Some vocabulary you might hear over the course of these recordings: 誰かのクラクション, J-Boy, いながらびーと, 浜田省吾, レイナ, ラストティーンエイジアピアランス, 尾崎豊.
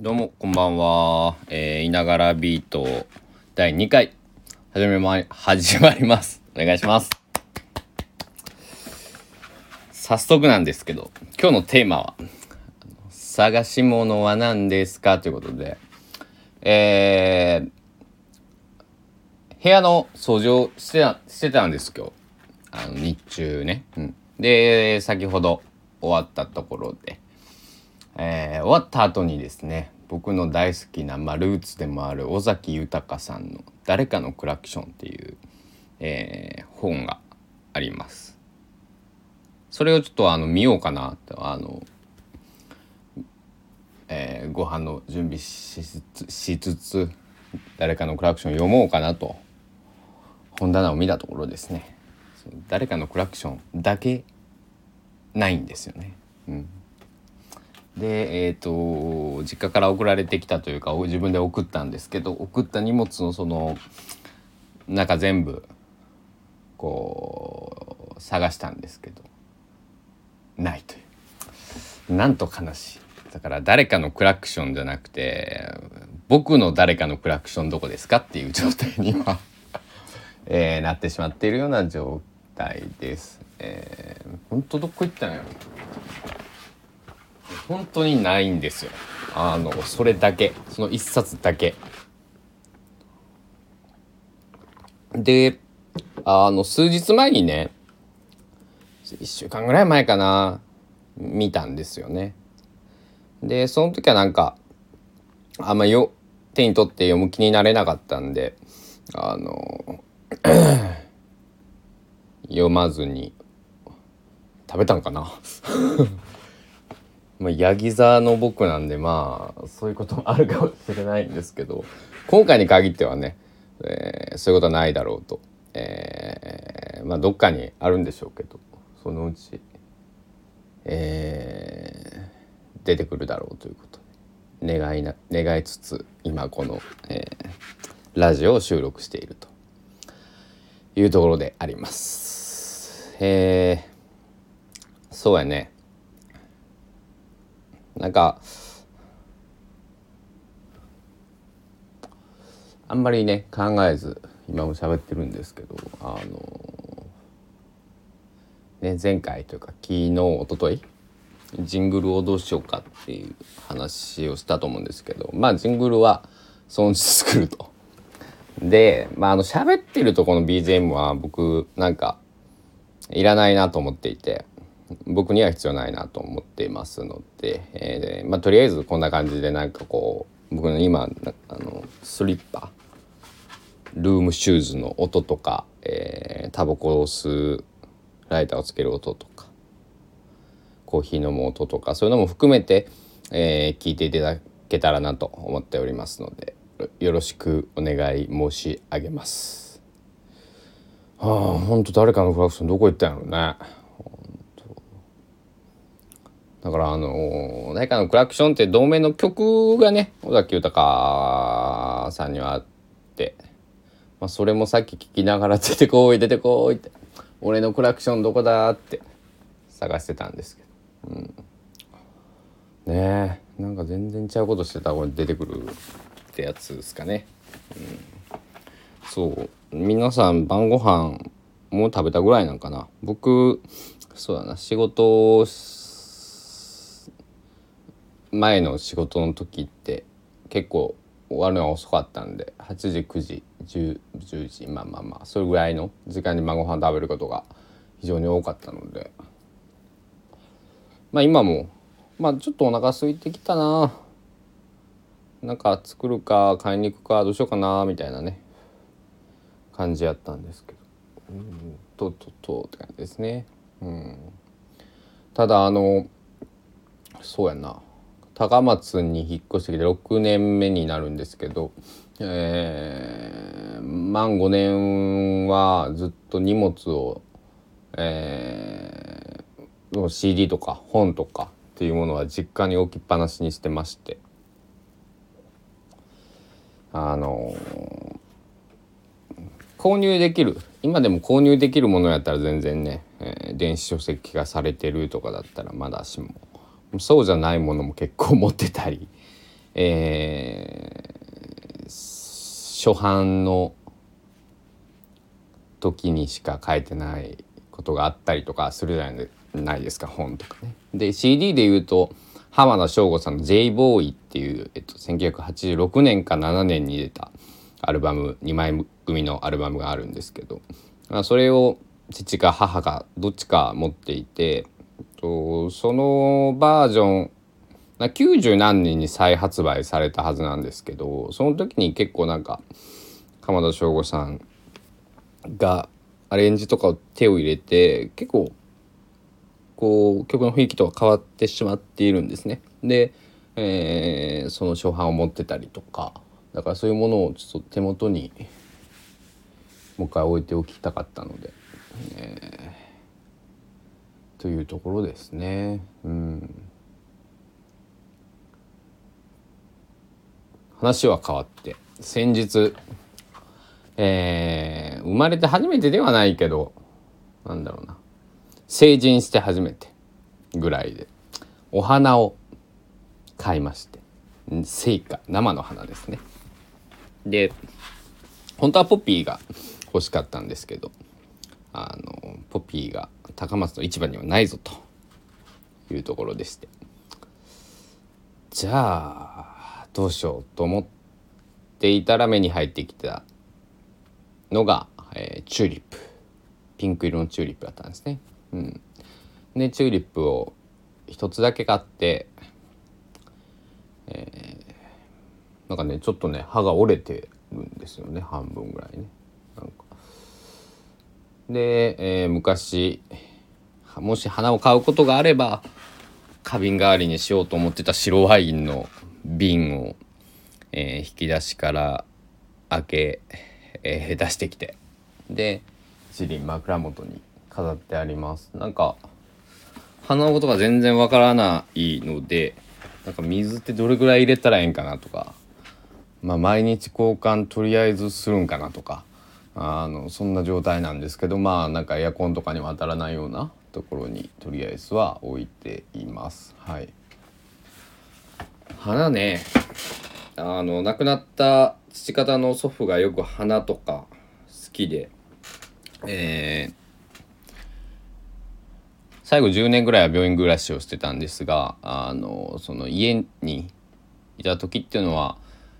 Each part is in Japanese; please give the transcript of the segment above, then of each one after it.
どうもこんばんは、いながらビート第2回始まります。お願いします。早速なんですけど、今日のテーマは探し物は何ですかということで、部屋の掃除をしてたんです今日、日中ね、で先ほど終わったところで、終わった後にですね、僕の大好きな、ルーツでもある尾崎豊さんの誰かのクラクションっていう、本があります。それをちょっと見ようかなと、ご飯の準備しつつ誰かのクラクション読もうかなと本棚を見たところですね、誰かのクラクションだけないんですよね、で、実家から送られてきたというか自分で送ったんですけど、送った荷物のその中全部こう探したんですけど、ないという、なんと悲しい。だから誰かのクラクションじゃなくて、僕の誰かのクラクションどこですかっていう状態に今、なってしまっているような状態です。本当どこ行ったのよ。本当にないんですよ。それだけ、その一冊だけ。で、数日前にね、1週間ぐらい前かな、見たんですよね。でその時はなんかあんまよ手に取って読む気になれなかったんで、読まずに食べたんかなヤギ座の僕なんで、そういうこともあるかもしれないんですけど、今回に限ってはね、そういうことはないだろうと、どっかにあるんでしょうけど、そのうち出てくるだろうということで願いつつ今この、ラジオを収録しているというところであります。そうやね、なんかあんまりね考えず今も喋ってるんですけど、前回というか昨日一昨日ジングルをどうしようかっていう話をしたと思うんですけど、ジングルは損失作ると。で、喋ってるとこの BGM は僕なんかいらないなと思っていて、僕には必要ないなと思っていますので、とりあえずこんな感じでなんかこう僕の今スリッパルームシューズの音とか、タバコを吸うライターをつける音とかコーヒー飲む音とか、そういうのも含めて、聞いていただけたらなと思っておりますので、よろしくお願い申し上げます。ほんと誰かのクラクションどこ行ったんやろうね。だから誰かのクラクションって同名の曲がね尾崎豊さんにはあって、それもさっき聞きながら出てこい出てこいって俺のクラクションどこだって探してたんですけど、ねえ、なんか全然ちゃうことしてたら出てくるってやつですかね、そう、皆さん晩ご飯もう食べたぐらいなんかな。僕そうだな、仕事前の仕事の時って結構終わるのは遅かったんで、8時9時10時それぐらいの時間に晩ご飯食べることが非常に多かったので、今もちょっとお腹空いてきたな、なんか作るか買いに行くかどうしようかなみたいなね感じやったんですけど、って感じですね。ただそうやな、高松に引っ越してきて6年目になるんですけど、満5年はずっと荷物をCD とか本とかっていうものは実家に置きっぱなしにしてまして、購入できる、今でも購入できるものやったら全然ね、電子書籍化されてるとかだったらまだしも、そうじゃないものも結構持ってたり、初版の時にしか書いてないことがあったりとかするじゃないですか、本とかね。で CD でいうと浜田省吾さんの J-Boy っていう、1986年か7年に出たアルバム、2枚組のアルバムがあるんですけど、それを父か母かどっちか持っていて、そのバージョン90何年に再発売されたはずなんですけど、その時に結構なんか浜田省吾さんがアレンジとかを手を入れて、結構こう曲の雰囲気とは変わってしまっているんですね。で、その初版を持ってたりとか、だからそういうものをちょっと手元にもう一回置いておきたかったので、というところですね。話は変わって、先日、生まれて初めてではないけど、成人して初めてぐらいでお花を買いまして、生花、生の花ですね。で、本当はポピーが欲しかったんですけど、ポピーが高松の市場にはないぞというところでして、じゃあどうしようと思っていたら、目に入ってきたのが、チューリップ、ピンク色のチューリップだったんですね。でチューリップを一つだけ買って、ちょっと葉が折れてるんですよね、半分ぐらいね。で、昔もし花を買うことがあれば花瓶代わりにしようと思ってた白ワインの瓶を、引き出しから開け、出してきて、で一輪枕元に飾ってあります。花のことが全然わからないので、水ってどれぐらい入れたらいいんかなとか、毎日交換とりあえずするんかなとか、そんな状態なんですけど、エアコンとかにも当たらないようなところにとりあえずは置いています。花ね、亡くなった父方の祖父がよく花とか好きで、最後10年ぐらいは病院暮らしをしてたんですが、その家にいた時っていうのは、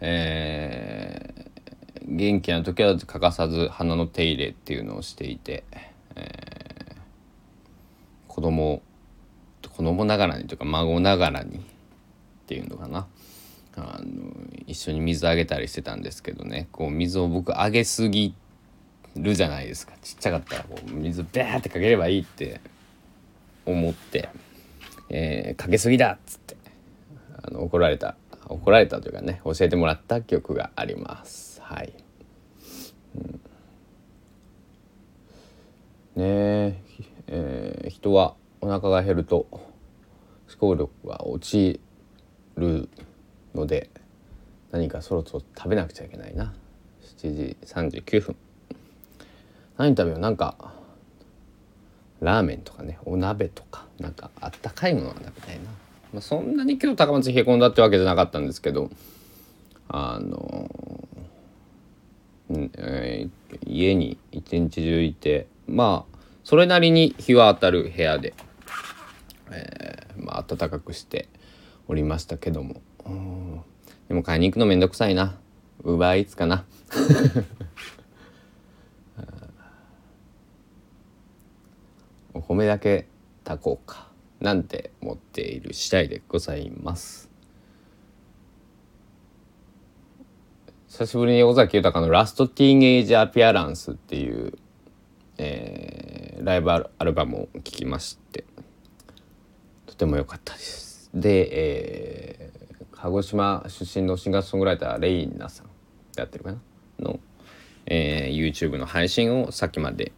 元気な時は欠かさず花の手入れっていうのをしていて、子供ながらにというか孫ながらにっていうのかな、一緒に水あげたりしてたんですけどね、水を僕あげすぎるじゃないですか。ちっちゃかったら水ベーってかければいいって思って、かけすぎだっつって怒られたというかね、教えてもらった記憶があります。人はお腹が減ると思考力が落ちるので、何かそろそろ食べなくちゃいけないな。7時39分、何食べよう。ラーメンとかね、お鍋とかあったかいものは食べたいな。そんなに今日高松冷え込んだってわけじゃなかったんですけど、家に一日中いて、それなりに日は当たる部屋で、暖かくしておりましたけども、でも買いに行くのめんどくさいな。Uber Eatsかな。お米だけ炊こうかなんて持っている次第でございます。久しぶりに尾崎豊のラストティーンエイジアピアランスっていう、ライブアルバムを聴きまして、とても良かったです。で、鹿児島出身のシンガーソングライターレイナさんやってるかなの、YouTube の配信をさっきまで、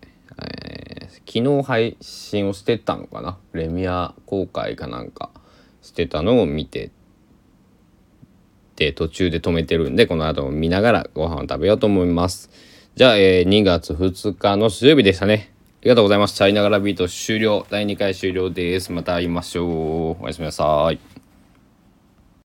昨日配信をしてたのかな、プレミア公開かなんかしてたのを見てで途中で止めてるんで、この後見ながらご飯を食べようと思います。じゃあ、2月2日の水曜日でしたね。ありがとうございます。チャイナガラビート終了、第2回終了です。また会いましょう。おやすみなさい。